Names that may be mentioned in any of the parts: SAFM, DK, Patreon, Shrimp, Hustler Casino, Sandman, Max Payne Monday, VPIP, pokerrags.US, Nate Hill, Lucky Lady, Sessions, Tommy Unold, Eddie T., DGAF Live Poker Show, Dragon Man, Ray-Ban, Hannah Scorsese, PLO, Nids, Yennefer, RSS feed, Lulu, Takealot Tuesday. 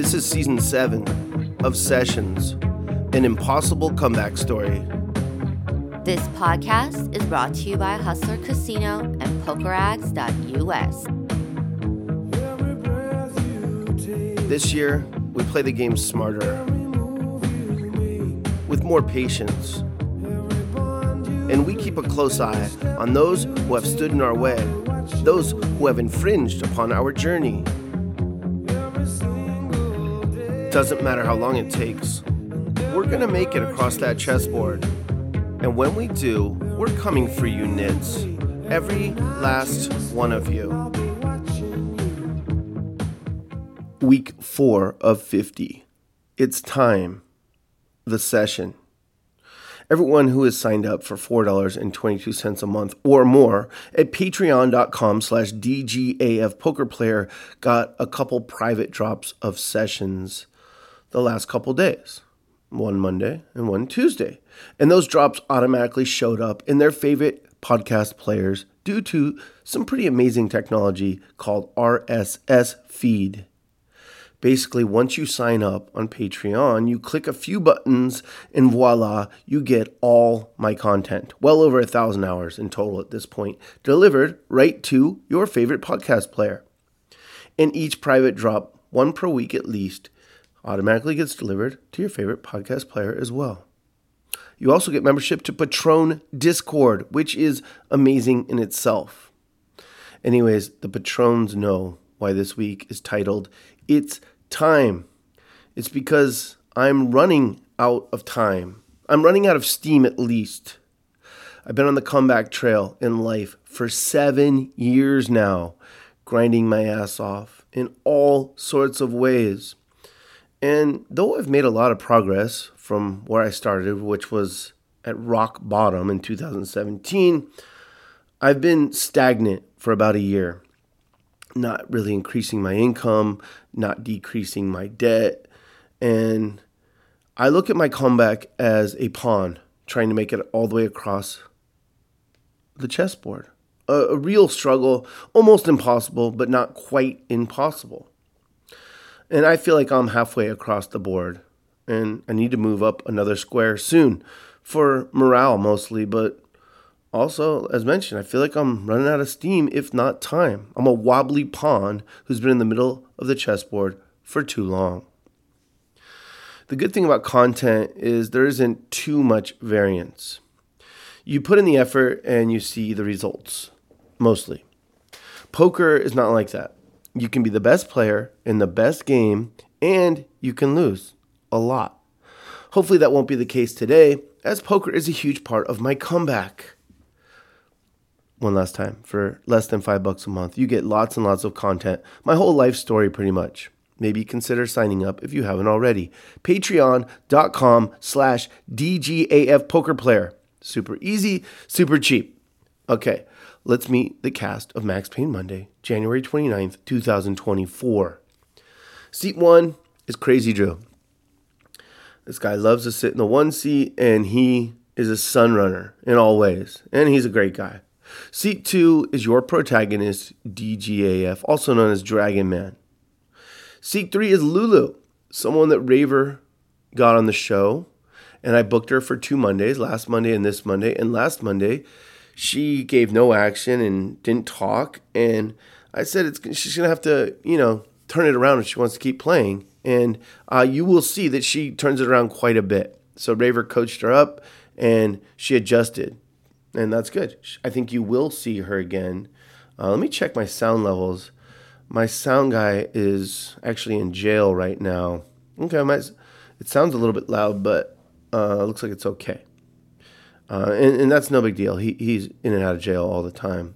This is Season 7 of Sessions, an impossible comeback story. This podcast is brought to you by Hustler Casino and pokerrags.US. This year, we play the game smarter, with more patience, and we keep a close eye on those who have stood in our way, those who have infringed upon our journey. Doesn't matter how long it takes, we're gonna make it across that chessboard. And when we do, we're coming for you, Nids. Every last one of you. Week 4 of 50. It's time. The session. Everyone who has signed up for $4.22 a month or more at patreon.com/DGAFPokerPlayer got a couple private drops of sessions the last couple days, one Monday and one Tuesday. And those drops automatically showed up in their favorite podcast players due to some pretty amazing technology called RSS feed. Basically, once you sign up on Patreon, you click a few buttons and voila, you get all my content. Well over 1,000 hours in total at this point, delivered right to your favorite podcast player. And each private drop, one per week at least, automatically gets delivered to your favorite podcast player as well. You also get membership to Patron Discord, which is amazing in itself. Anyways, the Patrons know why this week is titled It's Time. It's because I'm running out of time. I'm running out of steam, at least. I've been on the comeback trail in life for 7 years now, grinding my ass off in all sorts of ways. And though I've made a lot of progress from where I started, which was at rock bottom in 2017, I've been stagnant for about a year. Not really increasing my income, not decreasing my debt. And I look at my comeback as a pawn trying to make it all the way across the chessboard. A real struggle, almost impossible, but not quite impossible. And I feel like I'm halfway across the board and I need to move up another square soon for morale mostly, but also, as mentioned, I feel like I'm running out of steam, if not time. I'm a wobbly pawn who's been in the middle of the chessboard for too long. The good thing about content is there isn't too much variance. You put in the effort and you see the results, mostly. Poker is not like that. You can be the best player in the best game and you can lose a lot. Hopefully that won't be the case today, as poker is a huge part of my comeback. One last time, for less than $5 a month, you get lots and lots of content. My whole life story, pretty much. Maybe consider signing up if you haven't already. Patreon.com/DGAFPokerPlayer. Super easy, super cheap. Okay, let's meet the cast of Max Payne Monday, January 29th, 2024. Seat 1 is Crazy Drew. This guy loves to sit in the one seat, and he is a sunrunner in all ways. And he's a great guy. Seat 2 is your protagonist, DGAF, also known as Dragon Man. Seat 3 is Lulu, someone that Raver got on the show, and I booked her for 2 Mondays, last Monday and this Monday. And last Monday, she gave no action and didn't talk, and I said she's going to have to, turn it around if she wants to keep playing, and you will see that she turns it around quite a bit. So Raver coached her up, and she adjusted. And that's good. I think you will see her again. Let me check my sound levels. My sound guy is actually in jail right now. Okay, it sounds a little bit loud, but it looks like it's okay. And that's no big deal. He's in and out of jail all the time.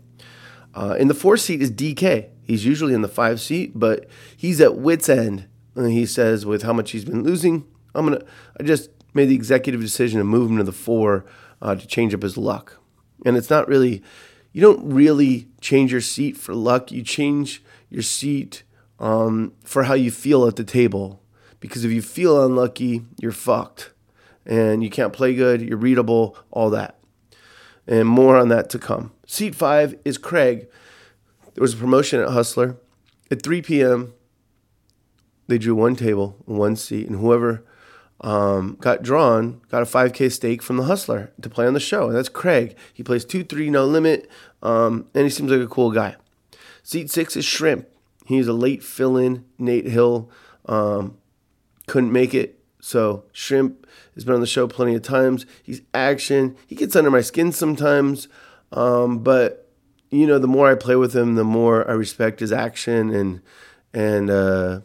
In the 4th seat is DK. He's usually in the 5 seat, but he's at wit's end. And he says with how much he's been losing, I just made the executive decision to move him to the 4 to change up his luck. And it's not really, you don't really change your seat for luck. You change your seat for how you feel at the table. Because if you feel unlucky, you're fucked. And you can't play good, you're readable, all that. And more on that to come. Seat 5 is Craig. There was a promotion at Hustler. At 3 p.m., they drew one table, one seat, and whoever got drawn got a $5K stake from the Hustler to play on the show. And that's Craig. He plays 2-3, no limit, and he seems like a cool guy. Seat 6 is Shrimp. He's a late fill-in. Nate Hill couldn't make it. So Shrimp has been on the show plenty of times. He's action. He gets under my skin sometimes. But, you know, the more I play with him, the more I respect his action and the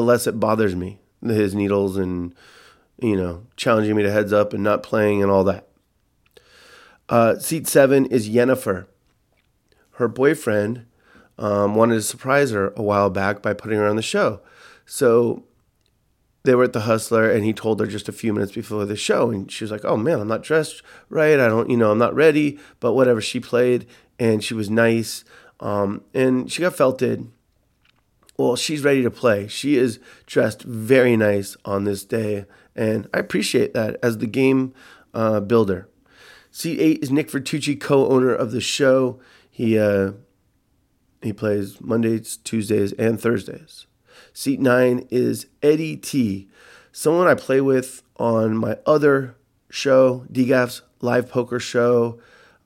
less it bothers me. His needles and, you know, challenging me to heads up and not playing and all that. Seat 7 is Yennefer. Her boyfriend wanted to surprise her a while back by putting her on the show. So they were at the Hustler, and he told her just a few minutes before the show, and she was like, oh, man, I'm not dressed right. I'm not ready, but whatever. She played, and she was nice, and she got felted. Well, she's ready to play. She is dressed very nice on this day, and I appreciate that as the game builder. Seat 8 is Nick Vertucci, co-owner of the show. He plays Mondays, Tuesdays, and Thursdays. Seat 9 is Eddie T., someone I play with on my other show, DGAF's Live Poker Show,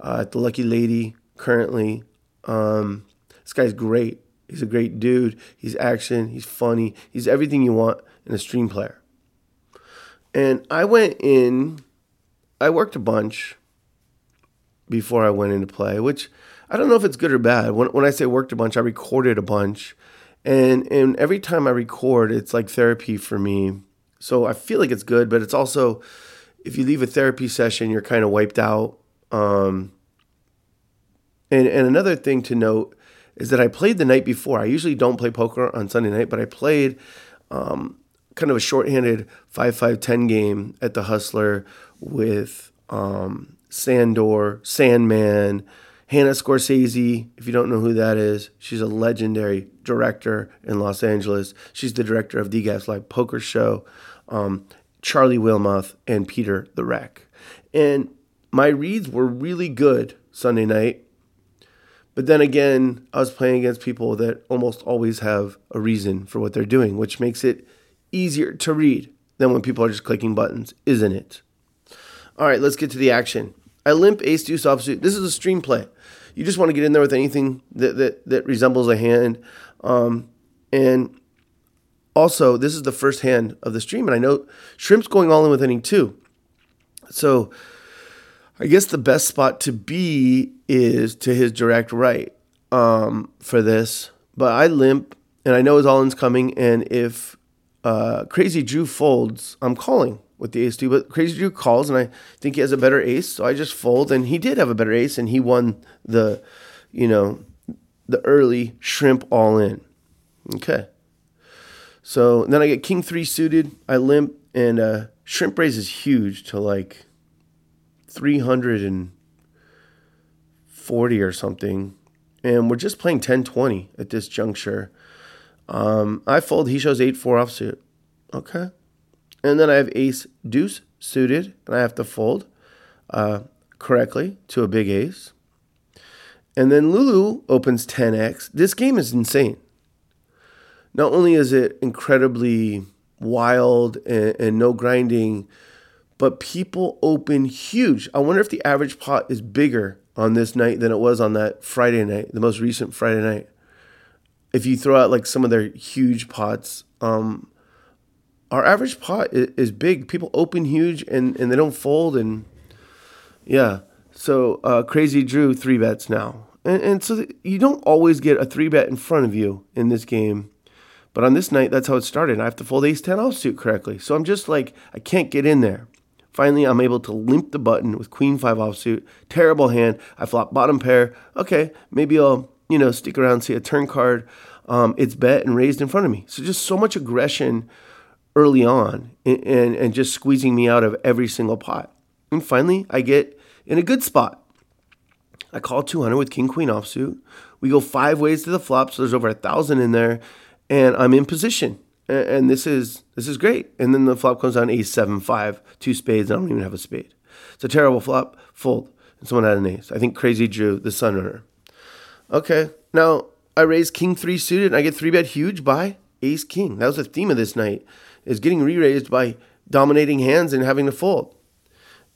at the Lucky Lady currently. This guy's great. He's a great dude. He's action. He's funny. He's everything you want in a stream player. And I worked a bunch before I went into play, which I don't know if it's good or bad. When I say worked a bunch, I recorded a bunch. And every time I record, it's like therapy for me. So I feel like it's good, but it's also, if you leave a therapy session, you're kind of wiped out. And another thing to note is that I played the night before. I usually don't play poker on Sunday night, but I played kind of a shorthanded 5-5-10 game at the Hustler with Sandor, Sandman, Hannah Scorsese, if you don't know who that is. She's a legendary director in Los Angeles. She's the director of DGAF's Live Poker Show, Charlie Wilmoth, and Peter the Wreck. And my reads were really good Sunday night. But then again, I was playing against people that almost always have a reason for what they're doing, which makes it easier to read than when people are just clicking buttons, isn't it? All right, let's get to the action. I limp ace deuce offsuit. This is a stream play. You just want to get in there with anything that resembles a hand. And also, this is the first hand of the stream. And I know Shrimp's going all in with inning 2. So I guess the best spot to be is to his direct right for this. But I limp, and I know his all-in's coming. And if Crazy Drew folds, I'm calling with the ace 2, but Crazy Drew calls, and I think he has a better ace, so I just fold, and he did have a better ace, and he won the early Shrimp all in. Okay. So then I get King 3 suited, I limp, and Shrimp raise is huge to like 340 or something, and we're just playing 10-20 at this juncture. I fold, he shows 8-4 offsuit. Okay. And then I have ace deuce suited, and I have to fold correctly to a big ace. And then Lulu opens 10x. This game is insane. Not only is it incredibly wild and no grinding, but people open huge. I wonder if the average pot is bigger on this night than it was on that Friday night, the most recent Friday night. If you throw out like some of their huge pots, our average pot is big. People open huge and they don't fold. And yeah, so Crazy Drew 3-bets now. And so you don't always get a 3-bet in front of you in this game. But on this night, that's how it started. I have to fold ace-10 offsuit correctly. So I'm just like, I can't get in there. Finally, I'm able to limp the button with queen 5 offsuit. Terrible hand. I flop bottom pair. Okay, maybe I'll, stick around, see a turn card. It's bet and raised in front of me. So just so much aggression early on and just squeezing me out of every single pot. And finally, I get in a good spot. I call 200 with king, queen offsuit. We go 5 ways to the flop, so there's over 1,000 in there, and I'm in position. And this is great. And then the flop comes down ace 7-5, 2 spades, and I don't even have a spade. It's a terrible flop, fold, and someone had an ace. I think Crazy Drew, the Sunrunner. Okay, now I raise king 3 suited, and I get 3-bet huge by ace king. That was the theme of this night, is getting re-raised by dominating hands and having to fold.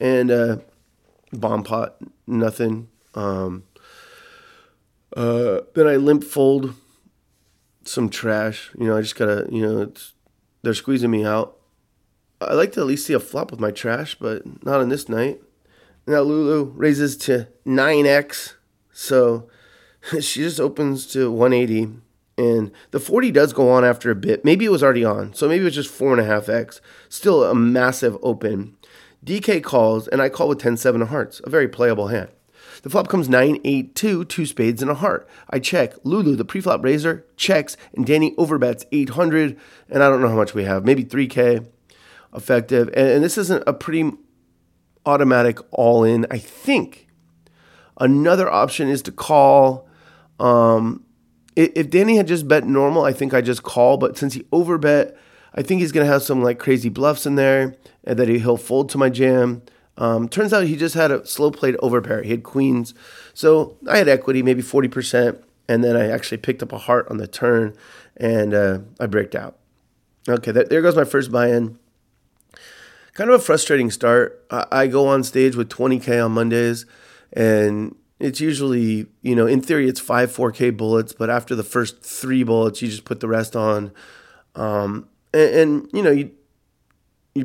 And bomb pot, nothing. Then I limp fold some trash. You know, I just gotta, you know, they're squeezing me out. I like to at least see a flop with my trash, but not on this night. Now Lulu raises to 9x, so she just opens to 180. And the 40 does go on after a bit. Maybe it was already on, so maybe it was just 4.5x. Still a massive open. DK calls, and I call with 10-7 of hearts, a very playable hand. The flop comes 9-8-2, two spades and a heart. I check. Lulu, the preflop raiser, checks, and Danny overbets 800, and I don't know how much we have, maybe 3K effective. And this isn't a pretty automatic all-in, I think. Another option is to call. If Danny had just bet normal, I think I just call, but since he overbet, I think he's going to have some like crazy bluffs in there and that he'll fold to my jam. Turns out he just had a slow played overpair. He had queens. So I had equity, maybe 40%. And then I actually picked up a heart on the turn and I bricked out. Okay, there goes my first buy-in. Kind of a frustrating start. I go on stage with 20K on Mondays, and it's usually, you know, in theory, it's 5 4K bullets, but after the first 3 bullets, you just put the rest on. And you know, you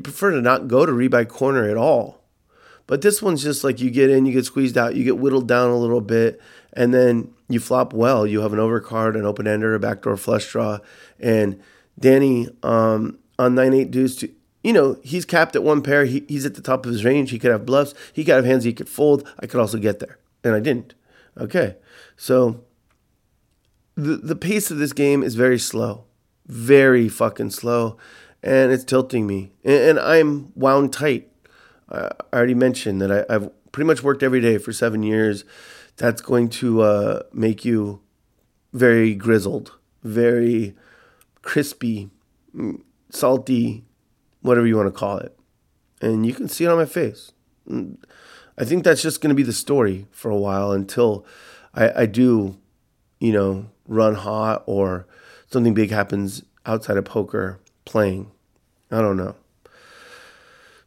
prefer to not go to rebuy corner at all. But this one's just like you get in, you get squeezed out, you get whittled down a little bit, and then you flop well. You have an overcard, an open-ender, a backdoor flush draw. And Danny on 9-8 deuce, to, you know, he's capped at one pair. He's at the top of his range. He could have bluffs. He could have hands he could fold. I could also get there. And I didn't. Okay. So the pace of this game is very slow. Very fucking slow. And it's tilting me. And I'm wound tight. I already mentioned that I've pretty much worked every day for 7 years. That's going to make you very grizzled, very crispy, salty, whatever you want to call it. And you can see it on my face. I think that's just going to be the story for a while until I do, you know, run hot or something big happens outside of poker playing. I don't know.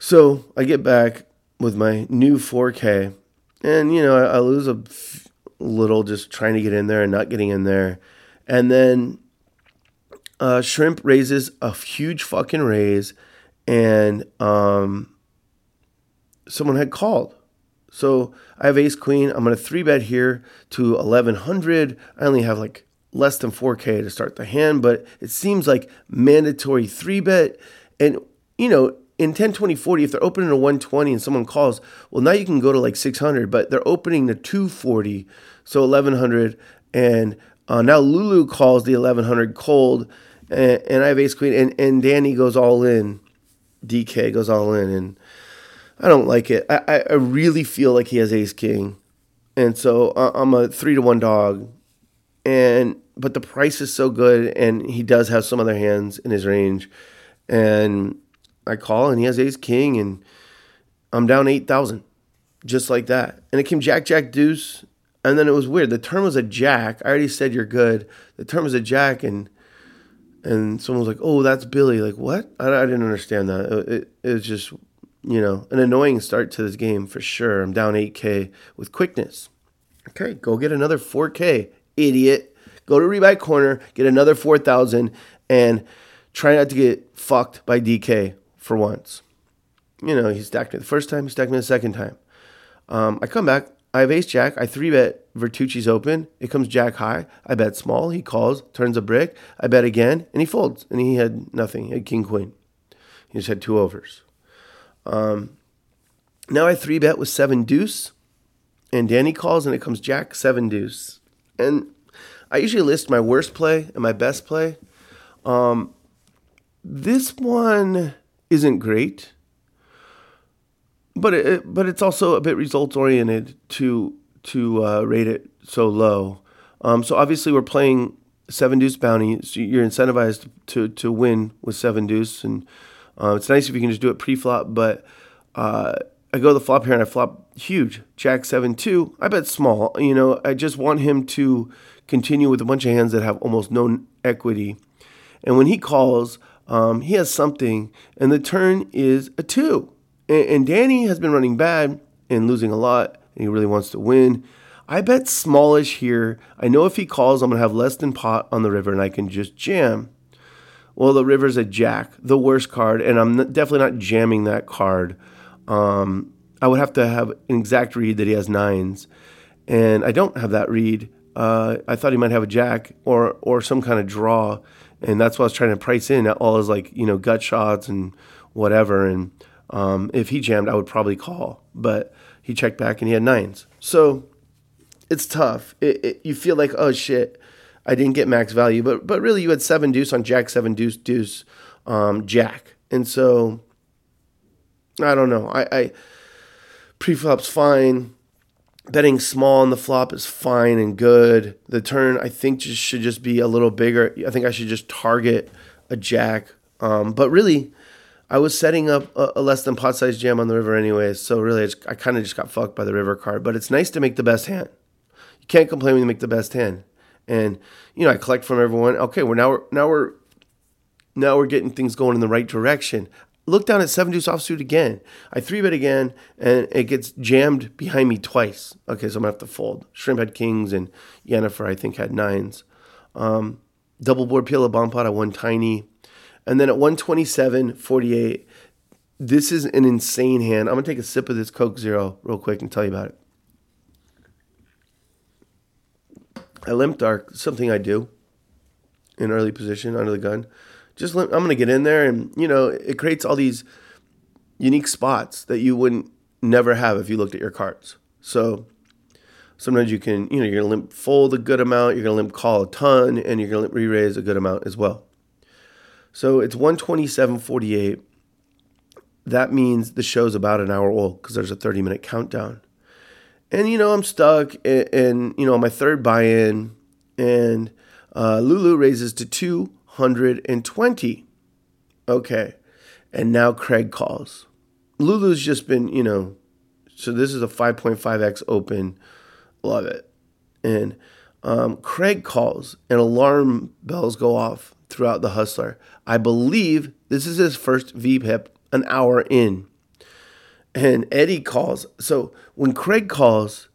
So I get back with my new 4K and, you know, I lose a little just trying to get in there and not getting in there. And then Shrimp raises a huge fucking raise and someone had called. So I have ace queen. I'm going to 3-bet here to 1100. I only have like less than 4K to start the hand, but it seems like mandatory 3-bet. And, you know, in 10-20-40, if they're opening to 120 and someone calls, well, now you can go to like 600, but they're opening to 240, so 1100. And now Lulu calls the 1100 cold, and I have ace queen, and Danny goes all in. DK goes all in, and I don't like it. I really feel like he has ace king, and so I'm a 3-1 dog. But the price is so good, and he does have some other hands in his range, and I call, and he has ace king, and I'm down 8,000, just like that. And it came jack, jack, deuce, and then it was weird. The turn was a jack. I already said you're good. The turn was a jack, and someone was like, "Oh, that's Billy." Like, what? I didn't understand that. It was just, you know, an annoying start to this game for sure. I'm down 8K with quickness. Okay, go get another 4K, idiot. Go to rebuy corner, get another 4,000, and try not to get fucked by DK. For once, you know, he stacked me the first time, he stacked me the second time. I come back, I have ace jack, I 3-bet Vertucci's open, it comes jack high, I bet small, he calls, turns a brick, I bet again, and he folds, and he had nothing, he had king queen, he just had 2 overs. Now I 3-bet with 7 deuce, and Danny calls, and it comes jack, 7 deuce. And I usually list my worst play and my best play. This one isn't great, but it's also a bit results oriented to rate it so low. So obviously we're playing 7-deuce bounty. So you're incentivized to win with 7-deuce, and it's nice if you can just do it pre-flop. But I go to the flop here and I flop huge jack 7-2. I bet small. You know, I just want him to continue with a bunch of hands that have almost no equity. And when he calls, he has something, and the turn is a 2. And Danny has been running bad and losing a lot, and he really wants to win. I bet smallish here. I know if he calls, I'm going to have less than pot on the river, and I can just jam. Well, the river's a jack, the worst card, and I'm definitely not jamming that card. I would have to have an exact read that he has 9s, and I don't have that read. I thought he might have a jack or some kind of draw, and that's what I was trying to price in at all his, like, you know, gut shots and whatever. And if he jammed, I would probably call, but he checked back and he had 9s. So it's tough. You feel like, oh shit, I didn't get max value, but really you had 7 deuce on jack, 7 deuce, deuce, jack. And so, I don't know. I preflop's fine. Betting small on the flop is fine and good. The turn, I think, just should just be a little bigger. I think I should just target a jack. But really, I was setting up a less than pot size jam on the river anyway. So really, I kind of just got fucked by the river card. But it's nice to make the best hand. You can't complain when you make the best hand. And, you know, I collect from everyone. Okay, we're now getting things going in the right direction. Look down at 7-deuce offsuit again. I 3-bet again, and it gets jammed behind me twice. Okay, so I'm going to have to fold. Shrimp had kings, and Yennefer, I think, had 9s. Double board PLO bomb pot, I won tiny. And then at 127.48, this is an insane hand. I'm going to take a sip of this Coke Zero real quick and tell you about it. I limp dark, something I do in early position under the gun. Just I'm going to get in there, and, you know, it creates all these unique spots that you wouldn't never have if you looked at your cards. So sometimes you can, you know, you're going to limp fold a good amount, you're going to limp call a ton, and you're going to re-raise a good amount as well. So it's 127.48. That means the show's about an hour old because there's a 30-minute countdown. And, you know, I'm stuck, and you know, my third buy-in, and Lulu raises to 220. Okay. And now Craig calls. Lulu's just been, you know, so this is a 5.5x open. Love it. And Craig calls, and alarm bells go off throughout the Hustler. I believe this is his first VPIP an hour in. And Eddie calls. So when Craig calls,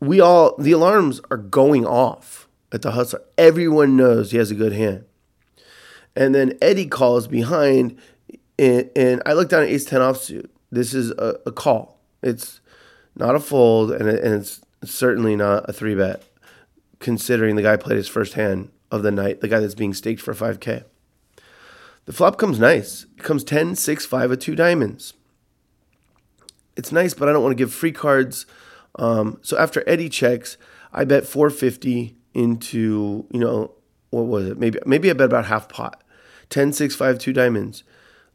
the alarms are going off at the Hustler. Everyone knows he has a good hand. And then Eddie calls behind, and I look down at ace-10 offsuit. This is a call. It's not a fold, and it's certainly not a 3-bet, considering the guy played his first hand of the night, the guy that's being staked for 5K. The flop comes nice. It comes 10, 6, 5 of 2 diamonds. It's nice, but I don't want to give free cards. So after Eddie checks, I bet 450 into, you know, what was it? Maybe I bet about half pot. 10, 6, 5, 2 diamonds.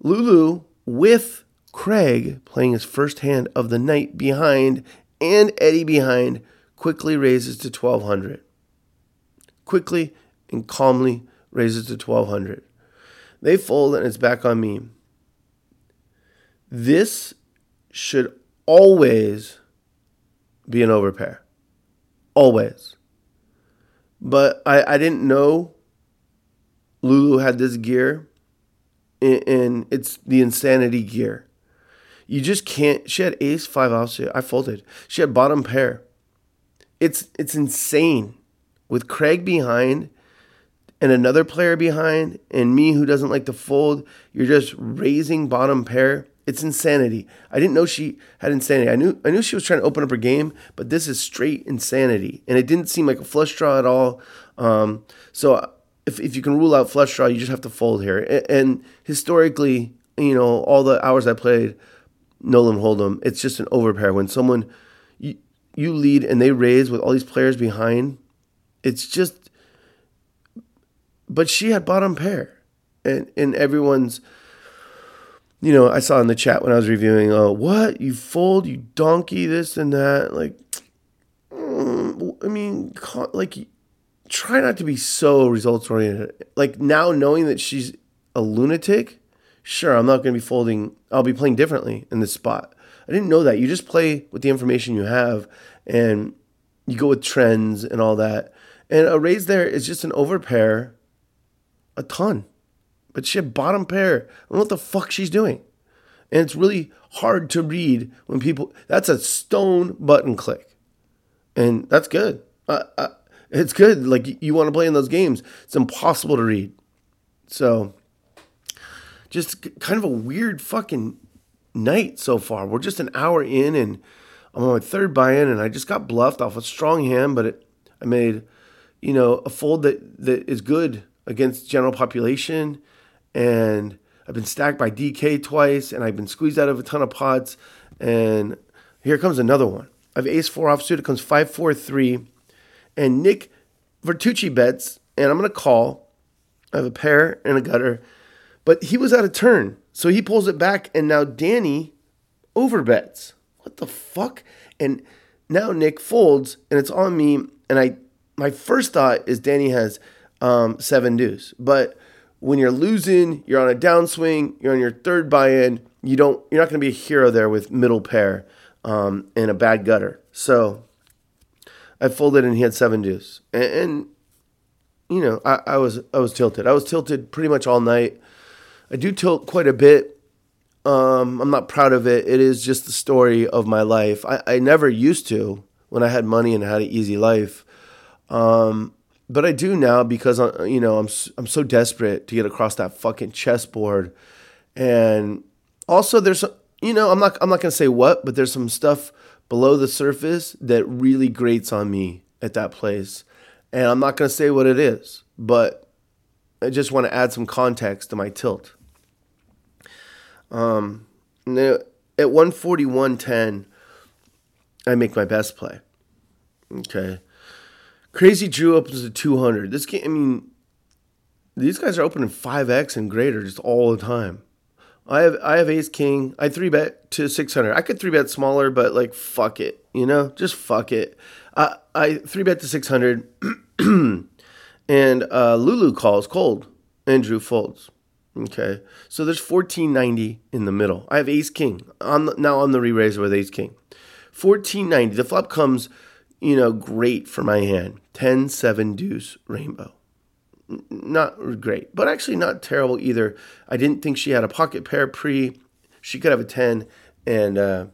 Lulu with Craig playing his first hand of the night behind, and Eddie behind, quickly raises to 1,200. Quickly and calmly raises to 1,200. They fold, and it's back on me. This should always be an overpair. Always. But I didn't know Lulu had this gear, and it's the insanity gear. You just can't. She had ace 5 offsuit. I folded. She had bottom pair. It's insane. With Craig behind and another player behind and me who doesn't like to fold, you're just raising bottom pair. It's insanity. I didn't know she had insanity. I knew she was trying to open up her game, but this is straight insanity. And it didn't seem like a flush draw at all. So if you can rule out flush draw, you just have to fold here. And historically, you know, all the hours I played Nolan Hold'em, it's just an overpair. When someone, you lead and they raise with all these players behind, it's just, but she had bottom pair. And everyone's, you know, I saw in the chat when I was reviewing, oh, what? You fold, you donkey, this and that. Like, I mean, like, try not to be so results-oriented. Like, now knowing that she's a lunatic, sure, I'm not going to be folding. I'll be playing differently in this spot. I didn't know that. You just play with the information you have, and you go with trends and all that. And a raise there is just an overpair a ton. But she had bottom pair. I don't know what the fuck she's doing. And it's really hard to read when people... That's a stone button click. And that's good. It's good. Like, you want to play in those games. It's impossible to read. So, just kind of a weird fucking night so far. We're just an hour in, and I'm on my third buy-in, and I just got bluffed off a strong hand, but I made, you know, a fold that is good against general population, and I've been stacked by DK twice, and I've been squeezed out of a ton of pots, and here comes another one. I've ace-4 offsuit. It comes 5-4-3, and Nick Vertucci bets, and I'm going to call. I have a pair and a gutter, but he was out of turn, so he pulls it back, and now Danny overbets. What the fuck? And now Nick folds, and it's on me, and my first thought is Danny has 7 deuce, but when you're losing, you're on a downswing, you're on your third buy-in, you're not going to be a hero there with middle pair and a bad gutter. So I folded, and he had 7 deuce, and you know, I was tilted. I was tilted pretty much all night. I do tilt quite a bit. I'm not proud of it. It is just the story of my life. I never used to when I had money and had an easy life. But I do now because, you know, I'm so desperate to get across that fucking chessboard. And also there's, you know, I'm not going to say what, but there's some stuff below the surface that really grates on me at that place. And I'm not going to say what it is, but I just want to add some context to my tilt. At 141.10, I make my best play. Okay. Crazy Drew opens to 200. This game, I mean, these guys are opening 5x and greater just all the time. I have ace king. I 3-bet to 600. I could 3-bet smaller, but like, fuck it, you know, just fuck it. I 3-bet to 600, and Lulu calls cold, and Drew folds. Okay, so there's 1490 in the middle. I have ace king. Now on the re-raiser with ace king. 1490. The flop comes, you know, great for my hand. 10-7 deuce rainbow. Not great, but actually not terrible either. I didn't think she had a pocket pair pre. She could have a 10, and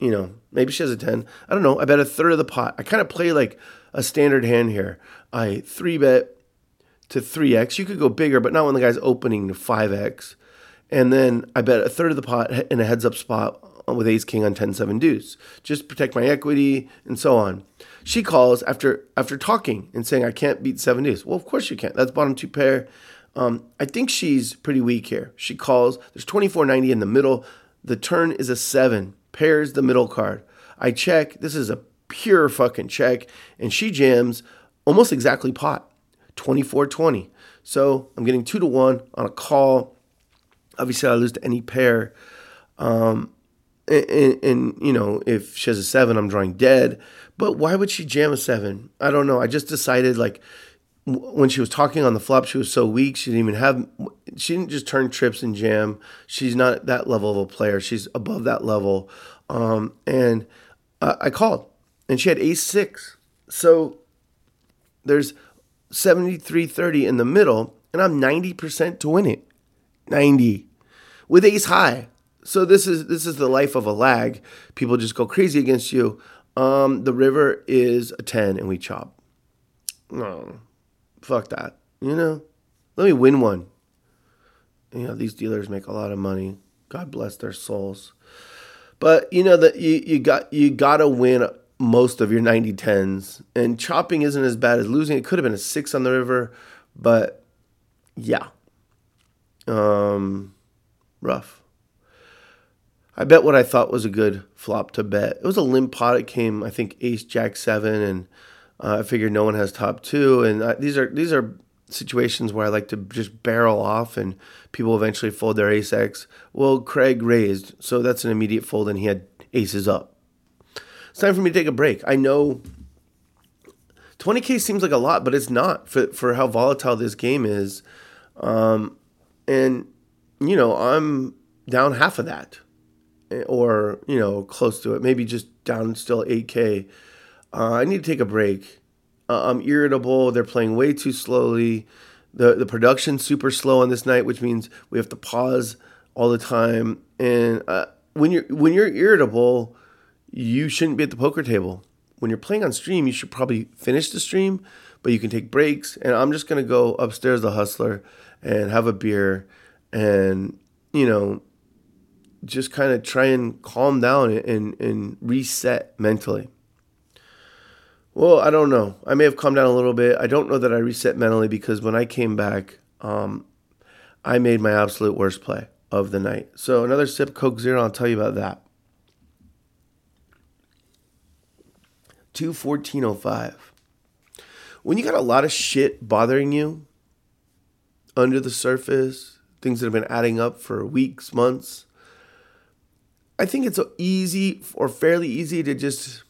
you know, maybe she has a 10. I don't know. I bet a third of the pot. I kind of play like a standard hand here. I 3-bet to 3x. You could go bigger, but not when the guy's opening to 5x. And then I bet a third of the pot in a heads-up spot with ace king on 10-7 deuce. Just protect my equity and so on. She calls after talking and saying, I can't beat 7 deuce. Well, of course you can't. That's bottom two pair. I think she's pretty weak here. She calls. There's 2490 in the middle. The turn is a 7. Pairs the middle card. I check. This is a pure fucking check. And she jams almost exactly pot. 2420. So I'm getting 2-1 on a call. Obviously, I lose to any pair. And you know, if she has a 7, I'm drawing dead. But why would she jam a 7? I don't know. I just decided, like, when she was talking on the flop, she was so weak. She didn't just turn trips and jam. She's not that level of a player. She's above that level. And I called. And she had ace 6. So there's 7330 in the middle. And I'm 90% to win it. 90. With ace high. So this is the life of a lag. People just go crazy against you. The river is a 10 and we chop. No, fuck that. You know, let me win one. You know, these dealers make a lot of money. God bless their souls. But you know that you gotta win most of your 90-10s. And chopping isn't as bad as losing. It could have been a 6 on the river, but yeah, rough. I bet what I thought was a good flop to bet. It was a limp pot. It came, I think, ace, jack, 7, and I figured no one has top 2. And these are situations where I like to just barrel off, and people eventually fold their ace x. Well, Craig raised, so that's an immediate fold, and he had aces up. It's time for me to take a break. I know 20K seems like a lot, but it's not for how volatile this game is. And, you know, I'm down half of that. Or, you know, close to it. Maybe just down still 8K. I need to take a break. I'm irritable. They're playing way too slowly. The production's super slow on this night, which means we have to pause all the time. And when you're irritable, you shouldn't be at the poker table. When you're playing on stream, you should probably finish the stream, but you can take breaks. And I'm just going to go upstairs to the Hustler and have a beer and, you know, just kind of try and calm down and reset mentally. Well, I don't know. I may have calmed down a little bit. I don't know that I reset mentally, because when I came back, I made my absolute worst play of the night. So another sip, Coke Zero, I'll tell you about that. 214.05. When you got a lot of shit bothering you under the surface, things that have been adding up for weeks, months, I think it's easy or fairly easy to just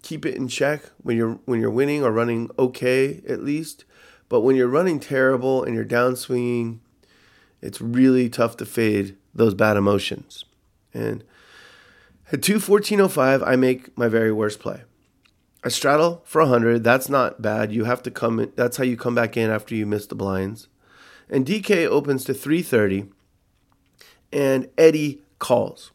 keep it in check when you're winning or running okay, at least. But when you're running terrible and you're downswinging, it's really tough to fade those bad emotions. And at 214.05, I make my very worst play. I straddle for 100. That's not bad. You have to come in. That's how you come back in after you miss the blinds. And DK opens to 330, and Eddie calls.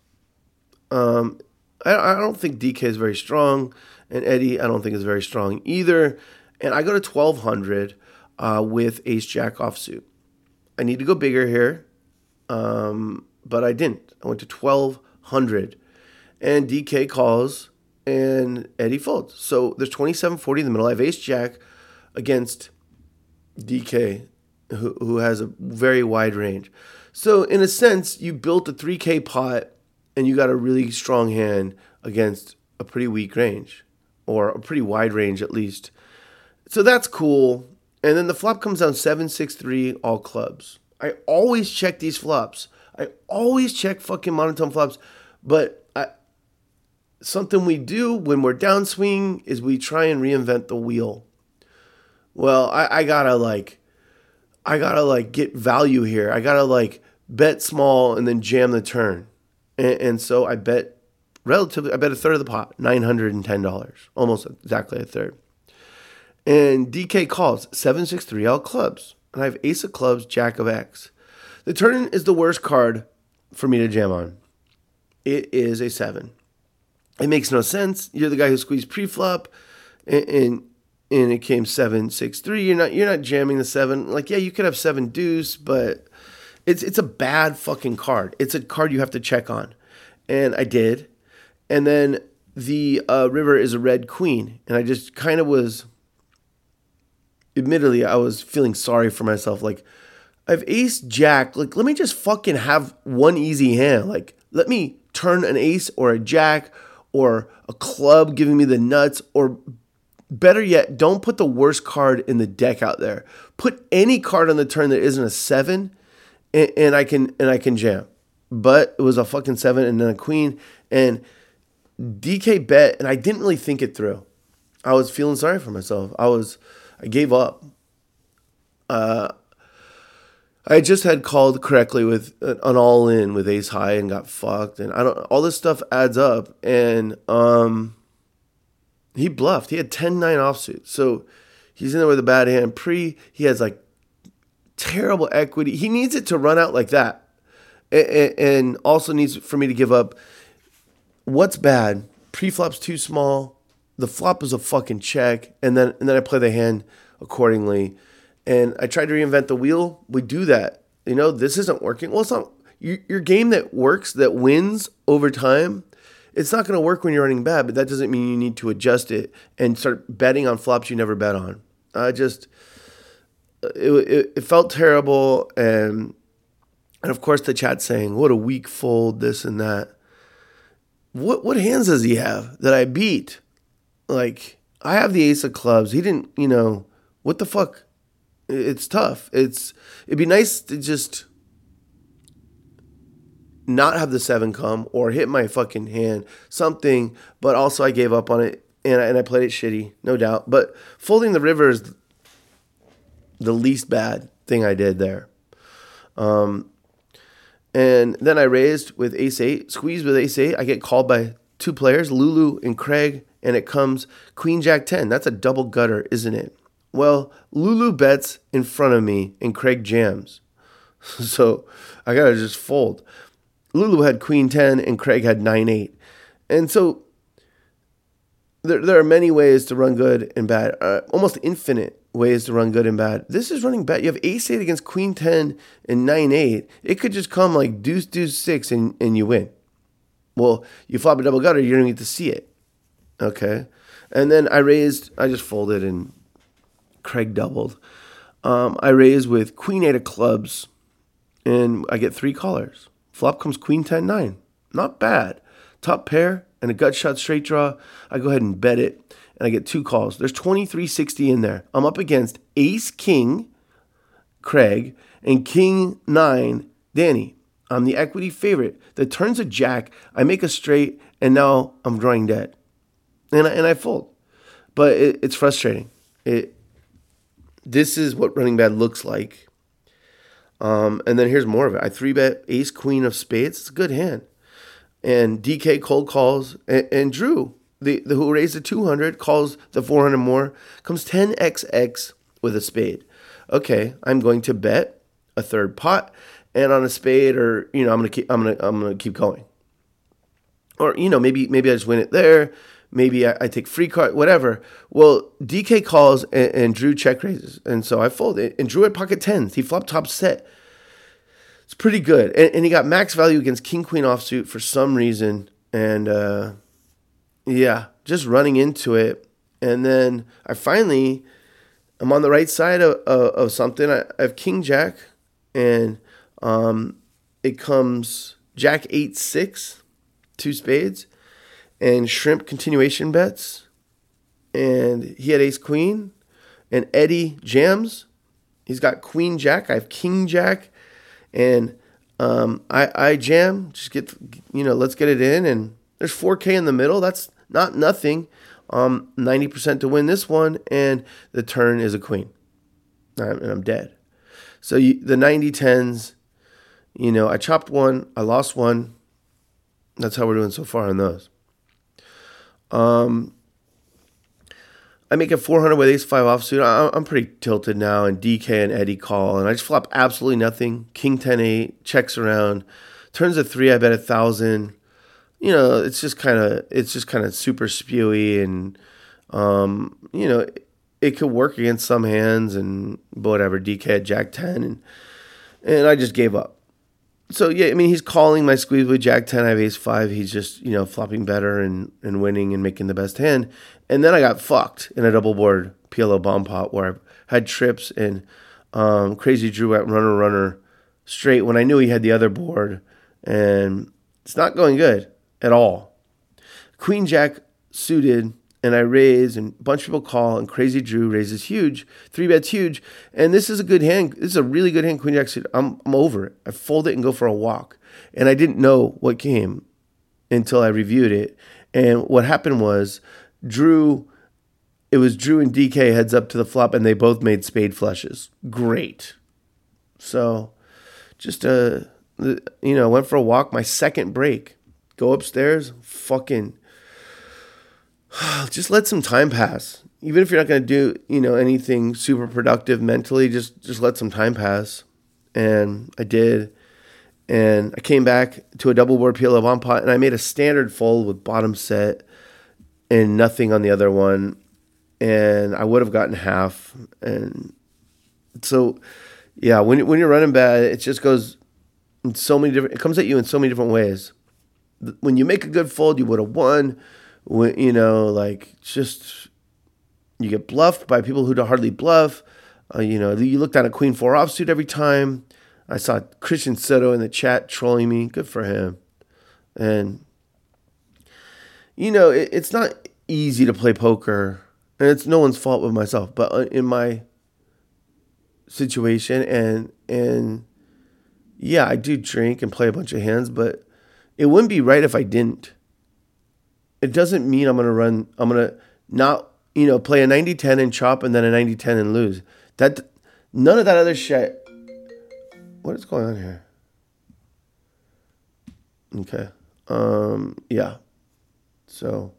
I don't think DK is very strong, and Eddie I don't think is very strong either. And I go to 1200 with ace-jack offsuit. I need to go bigger here, but I didn't. I went to 1200, and DK calls, and Eddie folds. So there's 2740 in the middle. I have ace-jack against DK, who has a very wide range. So in a sense, you built a 3K pot, and you got a really strong hand against a pretty weak range, or a pretty wide range at least. So that's cool. And then the flop comes down 7-6-3, all clubs. I always check these flops. I always check fucking monotone flops. But something we do when we're downswing is we try and reinvent the wheel. Well, I gotta get value here. I gotta bet small and then jam the turn. And so I bet a third of the pot, $910, almost exactly a third. And DK calls 7-6-3 all clubs. And I have ace of clubs, jack of X. The turn is the worst card for me to jam on. It is a 7. It makes no sense. You're the guy who squeezed pre-flop, and it came 7-6-3. You're not jamming the 7. You could have 7 deuce, but It's a bad fucking card. It's a card you have to check on. And I did. And then the river is a red queen. And I just kind of was, admittedly, I was feeling sorry for myself. I have ace, jack. Let me just fucking have one easy hand. Let me turn an ace or a jack or a club giving me the nuts, or better yet, don't put the worst card in the deck out there. Put any card on the turn that isn't a 7, and I can jam. But it was a fucking 7 and then a queen. And DK bet, and I didn't really think it through. I was feeling sorry for myself. I gave up. I just had called correctly with an all-in with ace high and got fucked. And all this stuff adds up. And he bluffed. He had 10-9 offsuit. So he's in there with a bad hand pre. He has terrible equity. He needs it to run out like that, and also needs for me to give up. What's bad? Pre-flop's too small. The flop is a fucking check, and then I play the hand accordingly. And I tried to reinvent the wheel. We do that. This isn't working. Well, it's not your game that works, that wins over time. It's not going to work when you're running bad, but that doesn't mean you need to adjust it and start betting on flops you never bet on. It felt terrible, and of course the chat saying, what a weak fold, this and that. What hands does he have that I beat? I have the ace of clubs. He didn't, what the fuck? It's tough. It'd be nice to just not have the 7 come or hit my fucking hand, something, but also I gave up on it, and I played it shitty, no doubt. But folding the river is the least bad thing I did there. And then I raised with ace-8, squeezed with ace-8. I get called by 2 players, Lulu and Craig, and it comes queen-jack-10. That's a double gutter, isn't it? Well, Lulu bets in front of me and Craig jams. So I got to just fold. Lulu had queen 10 and Craig had 9-8. And so there are many ways to run good and bad, almost infinite ways to run good and bad. This is running bad. You have ace-8 against queen 10 and 9-8. It could just come like deuce, deuce, 6 and you win. Well, you flop a double gutter, you don't even get to see it. Okay. And then I just folded and Craig doubled. I raised with queen-8 of clubs and I get three callers. Flop comes queen 10, 9. Not bad. Top pair and a gut shot straight draw. I go ahead and bet it and I get two calls. There's 2360 in there. I'm up against ace king Craig and king 9 Danny. I'm the equity favorite that turns a jack. I make a straight and now I'm drawing dead. And I fold. But it's frustrating. This is what running bad looks like. And then here's more of it. I 3-bet ace queen of spades. It's a good hand. And DK cold calls. And Drew, the who raised the 200, calls the 400 more. Comes 10xx with a spade. Okay, I'm going to bet a third pot. And on a spade, or I'm gonna keep going. Or maybe I just win it there. Maybe I take free card, whatever. Well, DK calls and Drew check raises. And so I fold it. And Drew had pocket tens. He flopped top set. It's pretty good. And he got max value against king queen offsuit for some reason. And just running into it. And then I'm on the right side of something. I have king jack. And it comes jack 8-6, two spades. And shrimp continuation bets. And he had ace queen. And Eddie jams. He's got queen jack. I have king jack. And I jam. Just let's get it in. And there's 4K in the middle. That's not nothing. 90% to win this one. And the turn is a queen. And I'm dead. So the 90-10s, I chopped one. I lost one. That's how we're doing so far on those. I make a 400 with ace 5 offsuit. I'm pretty tilted now, and DK and Eddie call, and I just flop absolutely nothing. King 10-8 checks around, turns a 3. I bet 1,000. It's just kind of super spewy, and it could work against some hands and whatever. DK had jack 10, and I just gave up. So, he's calling my squeeze with jack 10, I have ace 5. He's just, flopping better and winning and making the best hand. And then I got fucked in a double board PLO bomb pot where I had trips and Crazy Drew went runner straight when I knew he had the other board. And it's not going good at all. Queen jack suited and I raise and a bunch of people call and Crazy Drew raises huge, 3-bets huge. And this is a good hand. This is a really good hand, queen jack suited. I'm over it. I fold it and go for a walk. And I didn't know what came until I reviewed it. And what happened was Drew and DK heads up to the flop and they both made spade flushes. Great. So just, went for a walk. My second break, go upstairs, fucking... Just let some time pass. Even if you're not going to do, anything super productive mentally, just let some time pass. And I did. And I came back to a double board PLO bomb pot, and I made a standard fold with bottom set and nothing on the other one. And I would have gotten half. And so, when you're running bad, it just goes in so many different... It comes at you in so many different ways. When you make a good fold, you would have won... you get bluffed by people who hardly bluff. You look down at queen 4 offsuit every time. I saw Christian Soto in the chat trolling me. Good for him. And, it's not easy to play poker. And it's no one's fault but myself. But in my situation, and I do drink and play a bunch of hands. But it wouldn't be right if I didn't. It doesn't mean I'm going to not, play a 90-10 and chop and then a 90-10 and lose. None of that other shit. What is going on here? Okay. So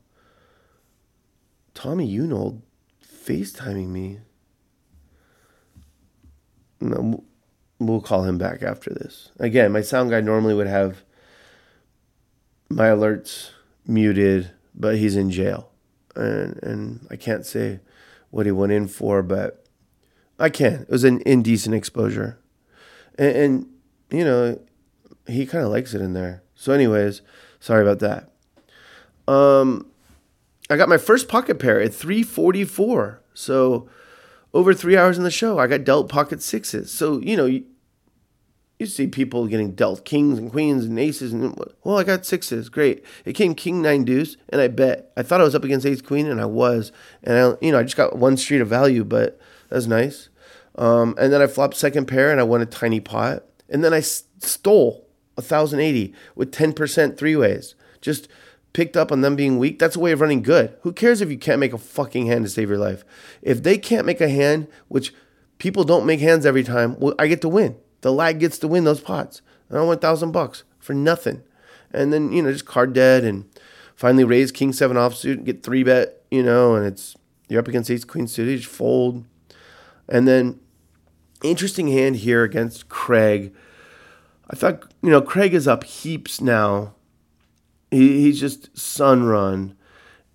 Tommy Unold FaceTiming me We'll call him back after this. Again, my sound guy normally would have my alerts muted, but he's in jail. And I can't say what he went in for, but I can. It was an indecent exposure. And you know, he kind of likes it in there. So anyways, sorry about that. I got my first pocket pair at 3:44. So over 3 hours in the show, I got dealt pocket sixes. So, you know, you see people getting dealt kings and queens and aces. And, well, I got sixes. Great. It came king, nine, deuce, and I bet. I thought I was up against ace, queen, and I was. And, I just got one street of value, but that was nice. And then I flopped second pair, and I won a tiny pot. And then I stole 1,080 with 10% three-ways. Just picked up on them being weak. That's a way of running good. Who cares if you can't make a fucking hand to save your life? If they can't make a hand, which people don't make hands every time, well, I get to win. The lag gets to win those pots. And I won $1,000 for nothing. And then, just card dead and finally raise king seven offsuit and get three bet, and you're up against ace queen suited, just fold. And then interesting hand here against Craig. I thought, Craig is up heaps now. He's just sun run.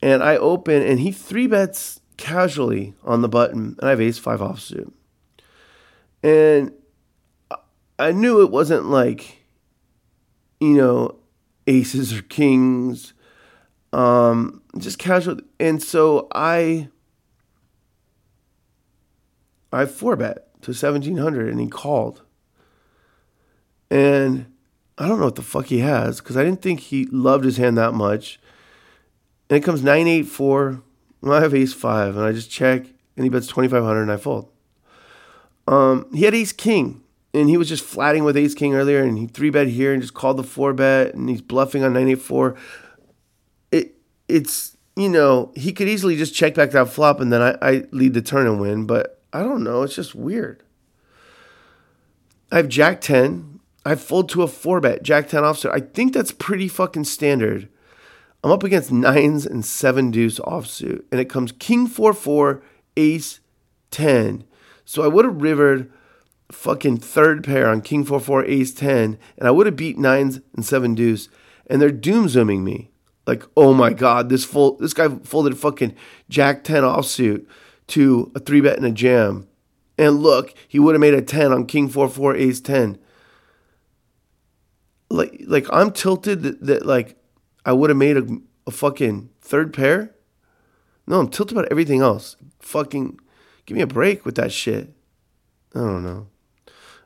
And I open, and he three bets casually on the button, and I have ace five offsuit. And I knew it wasn't like, aces or kings, just casual. And so I four bet to 1,700, and he called. And I don't know what the fuck he has, because I didn't think he loved his hand that much. And it comes 9-8-4. I have ace five, and I just check, and he bets 2,500, and I fold. He had ace king, and he was just flatting with ace king earlier, and he three bet here and just called the four bet, and he's bluffing on 9-8-4. It's he could easily just check back that flop, and then I lead the turn and win. But I don't know, it's just weird. I have jack 10. I fold to a 4-bet, jack 10 offsuit. I think that's pretty fucking standard. I'm up against 9s and 7-deuce offsuit. And it comes king 4-4, ace 10. So I would have rivered fucking third pair on king 4-4, ace 10. And I would have beat 9s and 7-deuce. And they're doom-zooming me. Like, oh my God, this guy folded fucking jack 10 offsuit to a 3-bet and a jam. And look, he would have made a 10 on king 4-4, ace 10. Like I'm tilted that like I would have made a fucking third pair. No, I'm tilted about everything else. Fucking give me a break with that shit. I don't know.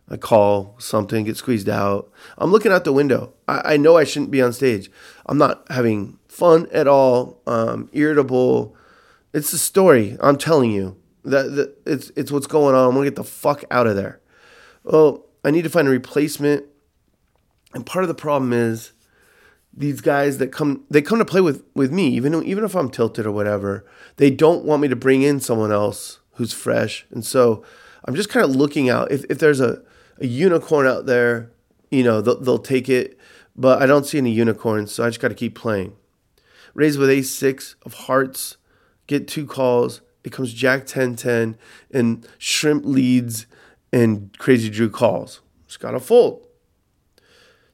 I call something, get squeezed out. I'm looking out the window. I know I shouldn't be on stage. I'm not having fun at all. Irritable. It's the story. I'm telling you that it's what's going on. I'm gonna get the fuck out of there. Well, I need to find a replacement. And part of the problem is these guys that come to play with me, even if I'm tilted or whatever, they don't want me to bring in someone else who's fresh. And so I'm just kind of looking out. If there's a unicorn out there, they'll take it. But I don't see any unicorns, so I just got to keep playing. Raise with ace six of hearts, get two calls. It comes jack 10-10, and Shrimp leads, and Crazy Drew calls. Just got to fold.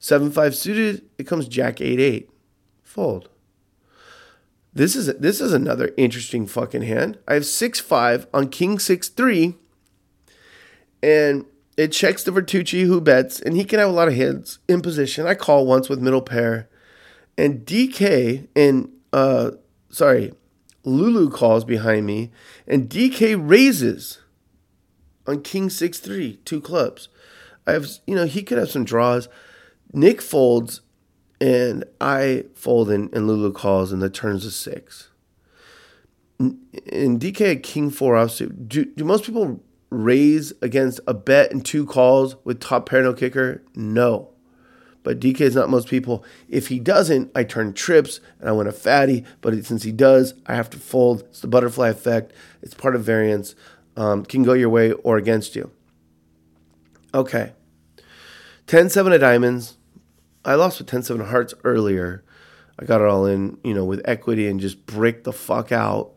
7-5 suited, it comes jack 8-8. Fold. This is another interesting fucking hand. I have 6-5 on king 6-3, and it checks to Vertucci, who bets, and he can have a lot of hands in position. I call once with middle pair, and DK and Lulu calls behind me, and DK raises on king 6-3, two clubs. I have he could have some draws. Nick folds, and I fold, and Lulu calls, and the turn's a 6. And DK had king 4 offsuit. Do most people raise against a bet and two calls with top pair no kicker? No. But DK is not most people. If he doesn't, I turn trips, and I win a fatty. But since he does, I have to fold. It's the butterfly effect. It's part of variance. Can go your way or against you. Okay. 10-7 of diamonds. I lost with 10-7 of hearts earlier. I got it all in, with equity and just bricked the fuck out.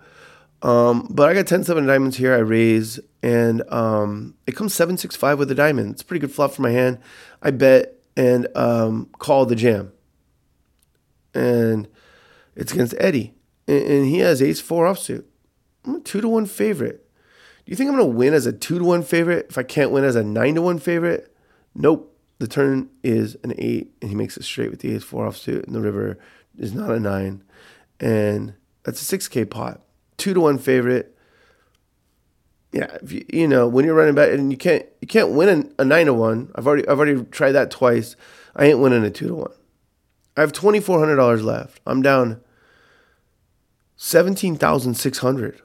But I got 10-7 diamonds here. I raise, and it comes 7-6-5 with a diamond. It's a pretty good flop for my hand. I bet and call the jam. And it's against Eddie. And he has ace-4 offsuit. I'm a 2-1 favorite. Do you think I'm going to win as a 2-1 favorite if I can't win as a 9-1 favorite? Nope. The turn is an 8, and he makes it straight with the ace-4 offsuit, and the river is not a 9. And that's a 6K pot. 2-1 favorite. Yeah, if you know, when you're running back and you can't win a 9-1. I've already tried that twice. I ain't winning a 2-1. I have $2,400 left. I'm down $17,600.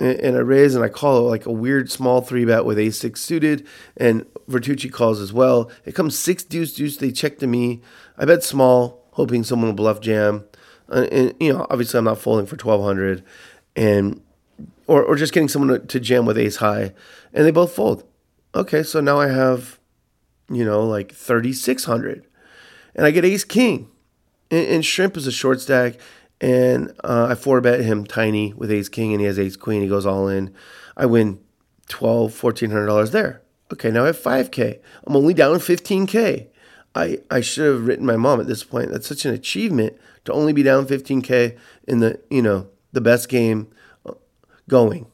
And I raise and I call it like a weird small 3-bet with A6 suited, and Vertucci calls as well. It comes 6 deuce. They check to me. I bet small, hoping someone will bluff jam. And you know, obviously I'm not folding for $1,200, and or just getting someone to jam with ace high, and they both fold. Okay, so now I have, you know, like $3,600, and I get ace king, and shrimp is a short stack, and I 4-bet him tiny with ace king, and he has ace queen. He goes all in. I win $1,400 there. Okay, now I have $5K. I'm only down $15K. I should have written my mom at this point. That's such an achievement to only be down $15K in the, you know, the best game going.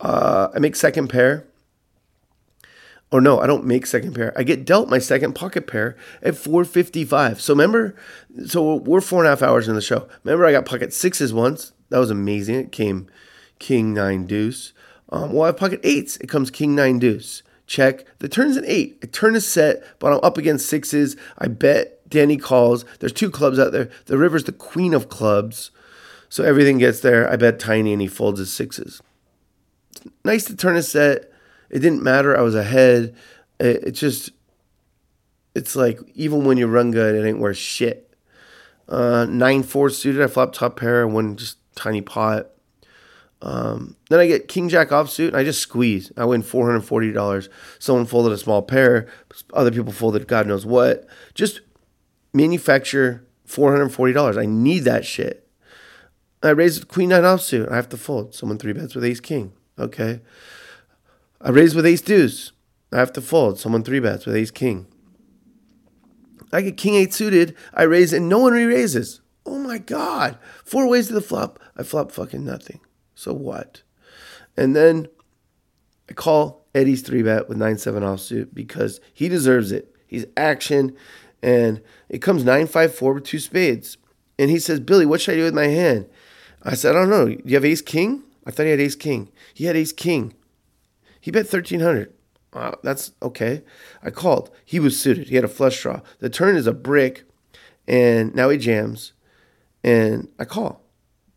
I make second pair. Or no, I don't make second pair. I get dealt my second pocket pair at 4:55. So remember, so we're 4.5 hours in the show. Remember, I got pocket sixes once. That was amazing. It came king, nine, deuce. Well, I have pocket eights. It comes king, nine, deuce. Check. The turn's an 8. A turn is set, but I'm up against sixes. I bet. Danny calls. There's 2 clubs out there. The river's the queen of clubs. So everything gets there. I bet tiny, and he folds his sixes. It's nice, the turn is set. It didn't matter. I was ahead. It's like, even when you run good, it ain't worth shit. 9-4 suited. I flopped top pair. I won just tiny pot. Then I get king jack offsuit, and I just squeeze. I win $440. Someone folded a small pair. Other people folded God knows what. Just manufacture $440. I need that shit. I raise queen nine offsuit. I have to fold. Someone 3-bets with ace king. Okay. I raise with ace deuce. I have to fold. Someone 3-bets with ace king. I get king eight suited. I raise, and no one re-raises. Oh my God. 4 ways to the flop. I flop fucking nothing. So what? And then I call Eddie's 3-bet with 9-7 offsuit because he deserves it. He's action, and it comes 9-5-4 with 2 spades. And he says, Billy, what should I do with my hand? I said, I don't know. Do you have ace king? I thought he had ace king. He had ace king. He bet $1,300. Wow, that's okay. I called. He was suited. He had a flush draw. The turn is a brick, and now he jams, and I call.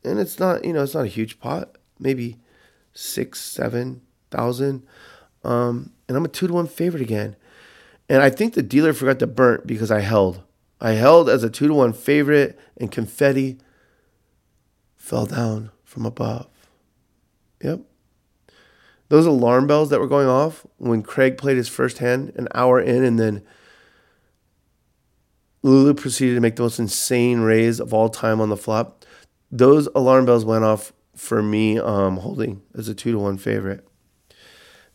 And it's not, you know, it's not a huge pot, maybe 6,000-7,000. And I'm a 2-1 favorite again. And I think the dealer forgot to burnt because I held. I held as a 2-1 favorite, and confetti fell down from above. Yep. Those alarm bells that were going off when Craig played his first hand an hour in, and then Lulu proceeded to make the most insane raise of all time on the flop. Those alarm bells went off for me holding as a 2-1 favorite.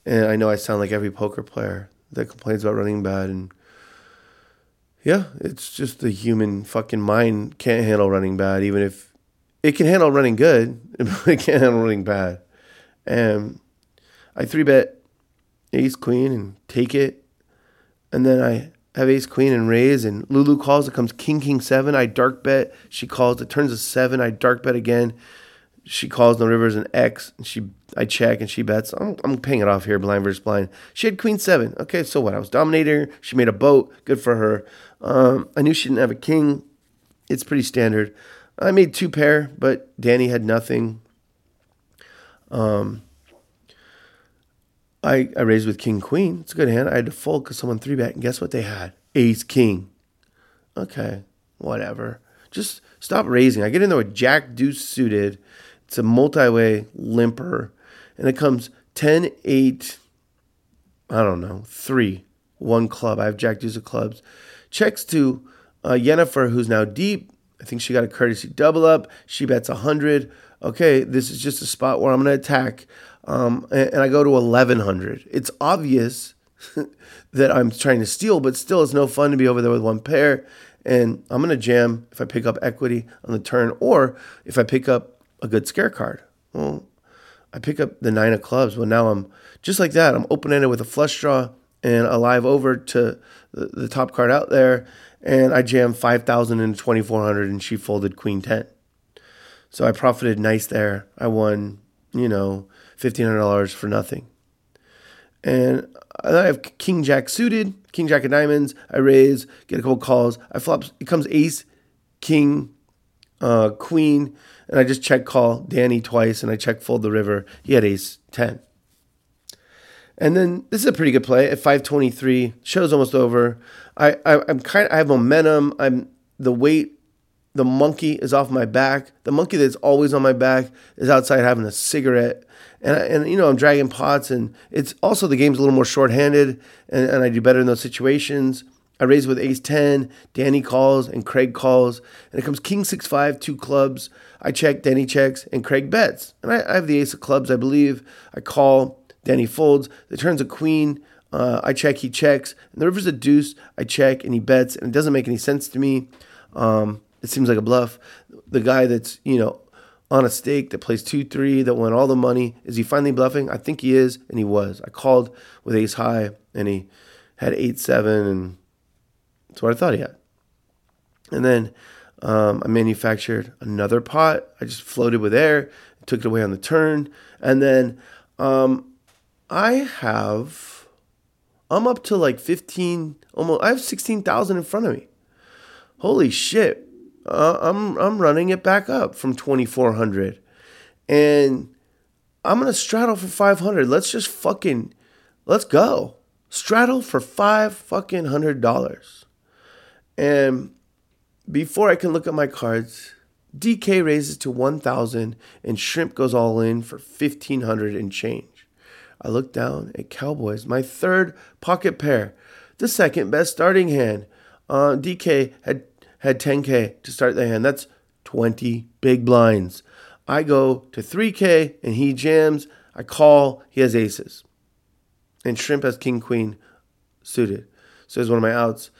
And I know I sound like every poker player that complains about running bad. And yeah, it's just the human fucking mind can't handle running bad, even if it can handle running good, but it can't handle running bad. And I 3-bet ace queen and take it. And then I have ace queen and raise, and Lulu calls. It comes king 7. I dark bet. She calls. It turns a 7. I dark bet again. She calls. No rivers an X. And I check, and she bets. I'm paying it off here, blind versus blind. She had queen 7. Okay, so what? I was dominating her. She made a boat. Good for her. I knew she didn't have a king. It's pretty standard. I made 2 pair, but Danny had nothing. I raised with king queen. It's a good hand. I had to fold because someone 3-bet, and guess what they had? Ace king. Okay, whatever. Just stop raising. I get in there with jack deuce suited. It's a multi-way limper, and it comes 10-8. I don't know, 3-1 club. I have jack deuce of clubs. Checks to Yennefer, who's now deep. I think she got a courtesy double up. She bets 100. Okay, this is just a spot where I'm going to attack. And I go to 1,100. It's obvious that I'm trying to steal, but still it's no fun to be over there with one pair. And I'm going to jam if I pick up equity on the turn or if I pick up a good scare card. Well, I pick up the 9 of clubs. Well, now I'm just like that. I'm open-ended with a flush draw and a live over to the top card out there. And I jammed 5,000 into 2,400, and she folded queen 10. So I profited nice there. I won, $1,500 for nothing. And I have king jack suited, king jack of diamonds. I raise, get a couple calls. I flop. It comes ace, king, queen, and I just check call Danny twice, and I check fold the river. He had ace 10. And then this is a pretty good play at 5:23. Show's almost over. I have momentum. The monkey is off my back. The monkey that's always on my back is outside having a cigarette. And I'm dragging pots, and it's also the game's a little more shorthanded, and I do better in those situations. I raise with ace 10, Danny calls, and Craig calls, and it comes king 6-5, 2 clubs. I check, Danny checks, and Craig bets. And I have the ace of clubs, I believe. I call, Danny folds. The turn's a queen. I check, he checks. And the river's a deuce. I check, and he bets, and it doesn't make any sense to me. It seems like a bluff. The guy that's, on a stake that plays 2-3, that won all the money, is he finally bluffing? I think he is, and he was. I called with ace high, and he had 8-7, and that's what I thought he had. And then I manufactured another pot. I just floated with air, took it away on the turn. And then I'm up to like 15, almost, I have 16,000 in front of me. Holy shit. I'm running it back up from 2,400, and I'm gonna straddle for 500. Let's go straddle for $500. And before I can look at my cards, DK raises to 1,000, and Shrimp goes all in for 1,500 and change. I look down at Cowboys, my third pocket pair, the second best starting hand. DK had 10K to start the hand. That's 20 big blinds. I go to 3K, and he jams. I call. He has aces. And Shrimp has king, queen suited. So it's one of my outs.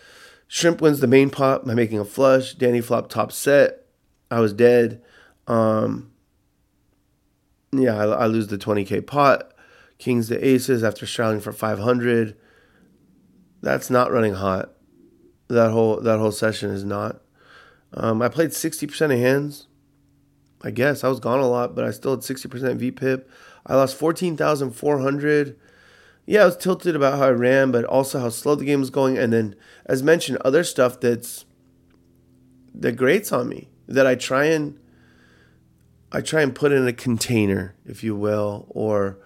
Shrimp wins the main pot by making a flush. Danny flopped top set. I was dead. I lose the 20K pot. Kings to aces after straddling for 500. That's not running hot. That whole session is not. I played 60% of hands. I guess I was gone a lot, but I still had 60% VPIP. I lost 14,400. Yeah, I was tilted about how I ran, but also how slow the game was going. And then, as mentioned, other stuff that grates on me that I try and put in a container, if you will, or.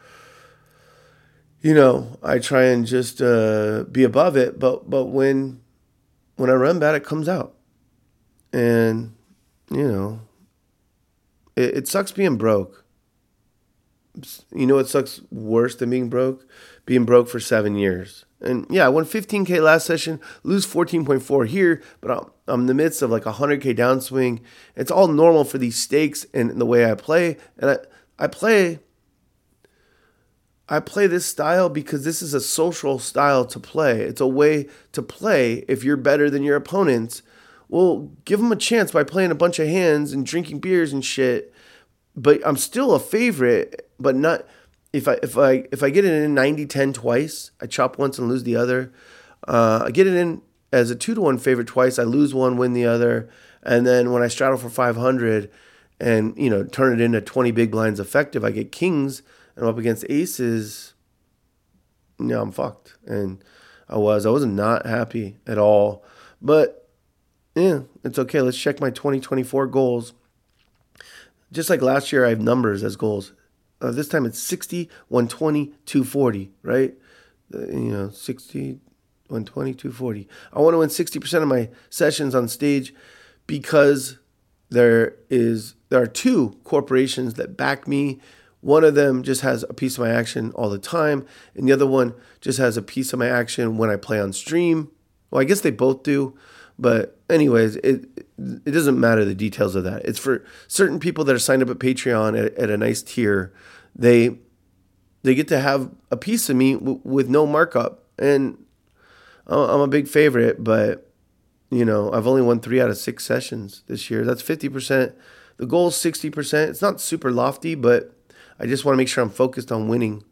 I try and just be above it, but when I run bad, it comes out. And, it sucks being broke. You know what sucks worse than being broke? Being broke for 7 years. And, I won 15K last session, lose 14.4 here, but I'm in the midst of like a 100K downswing. It's all normal for these stakes and the way I play. And I play this style because this is a social style to play. It's a way to play if you're better than your opponents. Well, give them a chance by playing a bunch of hands and drinking beers and shit. But I'm still a favorite, but not if I get it in 90-10 twice, I chop once and lose the other. I get it in as a 2-1 favorite twice, I lose one, win the other. And then when I straddle for 500 and, turn it into 20 big blinds effective, I get kings. And I'm up against aces. I'm fucked. And I was not happy at all. But, it's okay. Let's check my 2024 goals. Just like last year, I have numbers as goals. This time it's 60, 120, 240, right? 60, 120, 240. I want to win 60% of my sessions on stage because there are 2 corporations that back me. One of them just has a piece of my action all the time, and the other one just has a piece of my action when I play on stream. Well, I guess they both do, But anyways, it doesn't matter the details of that. It's for certain people that are signed up at Patreon at a nice tier. They get to have a piece of me with no markup. And I'm a big favorite, but, you know, I've only won 3 out of 6 sessions this year. That's 50%. The goal is 60%. It's not super lofty, but I just want to make sure I'm focused on winning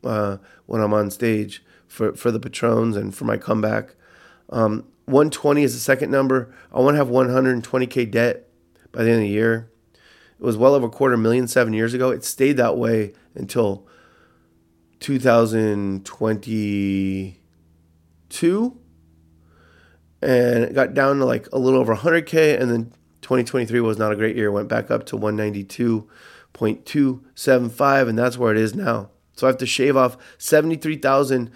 when I'm on stage for the Patrons and for my comeback. 120 is the second number. I want to have 120K debt by the end of the year. It was well over $250,000 7 years ago. It stayed that way until 2022, and it got down to like a little over 100K, and then 2023 was not a great year. It went back up to 192.275, and that's where it is now. So I have to shave off $73,000.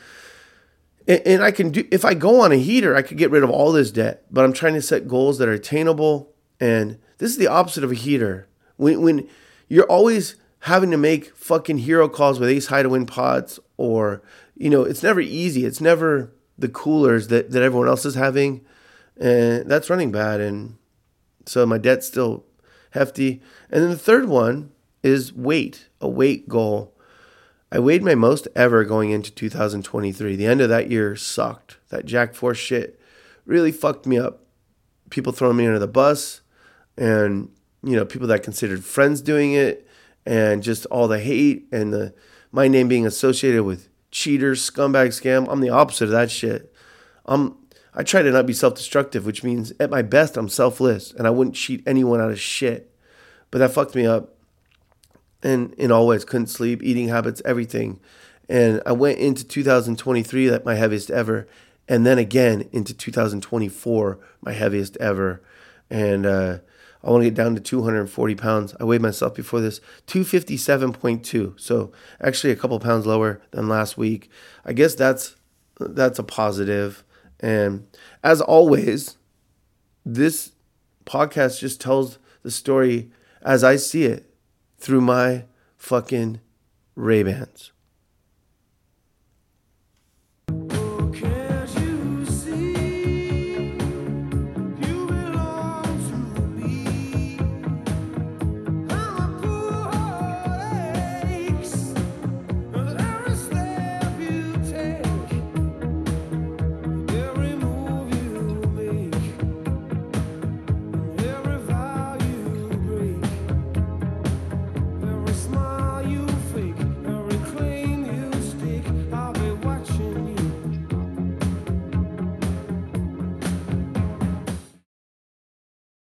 And I can do, if I go on a heater, I could get rid of all this debt, but I'm trying to set goals that are attainable. And this is the opposite of a heater. When you're always having to make fucking hero calls with ace high to win pots, or, you know, it's never easy. It's never the coolers that everyone else is having. And that's running bad. And so my debt's still hefty. And then the third one is a weight goal. I weighed my most ever going into 2023. The end of that year sucked. That Jack 4 shit really fucked me up. People throwing me under the bus, and, you know, people that I considered friends doing it, and just all the hate and my name being associated with cheaters, scumbag, scam. I'm the opposite of that shit. I try to not be self-destructive, which means at my best I'm selfless, and I wouldn't cheat anyone out of shit. But that fucked me up. And in all ways, couldn't sleep, eating habits, everything. And I went into 2023 at my heaviest ever. And then again into 2024, my heaviest ever. And I want to get down to 240 pounds. I weighed myself before this, 257.2. So actually a couple pounds lower than last week. I guess that's a positive. And as always, this podcast just tells the story as I see it, through my fucking Ray-Bans.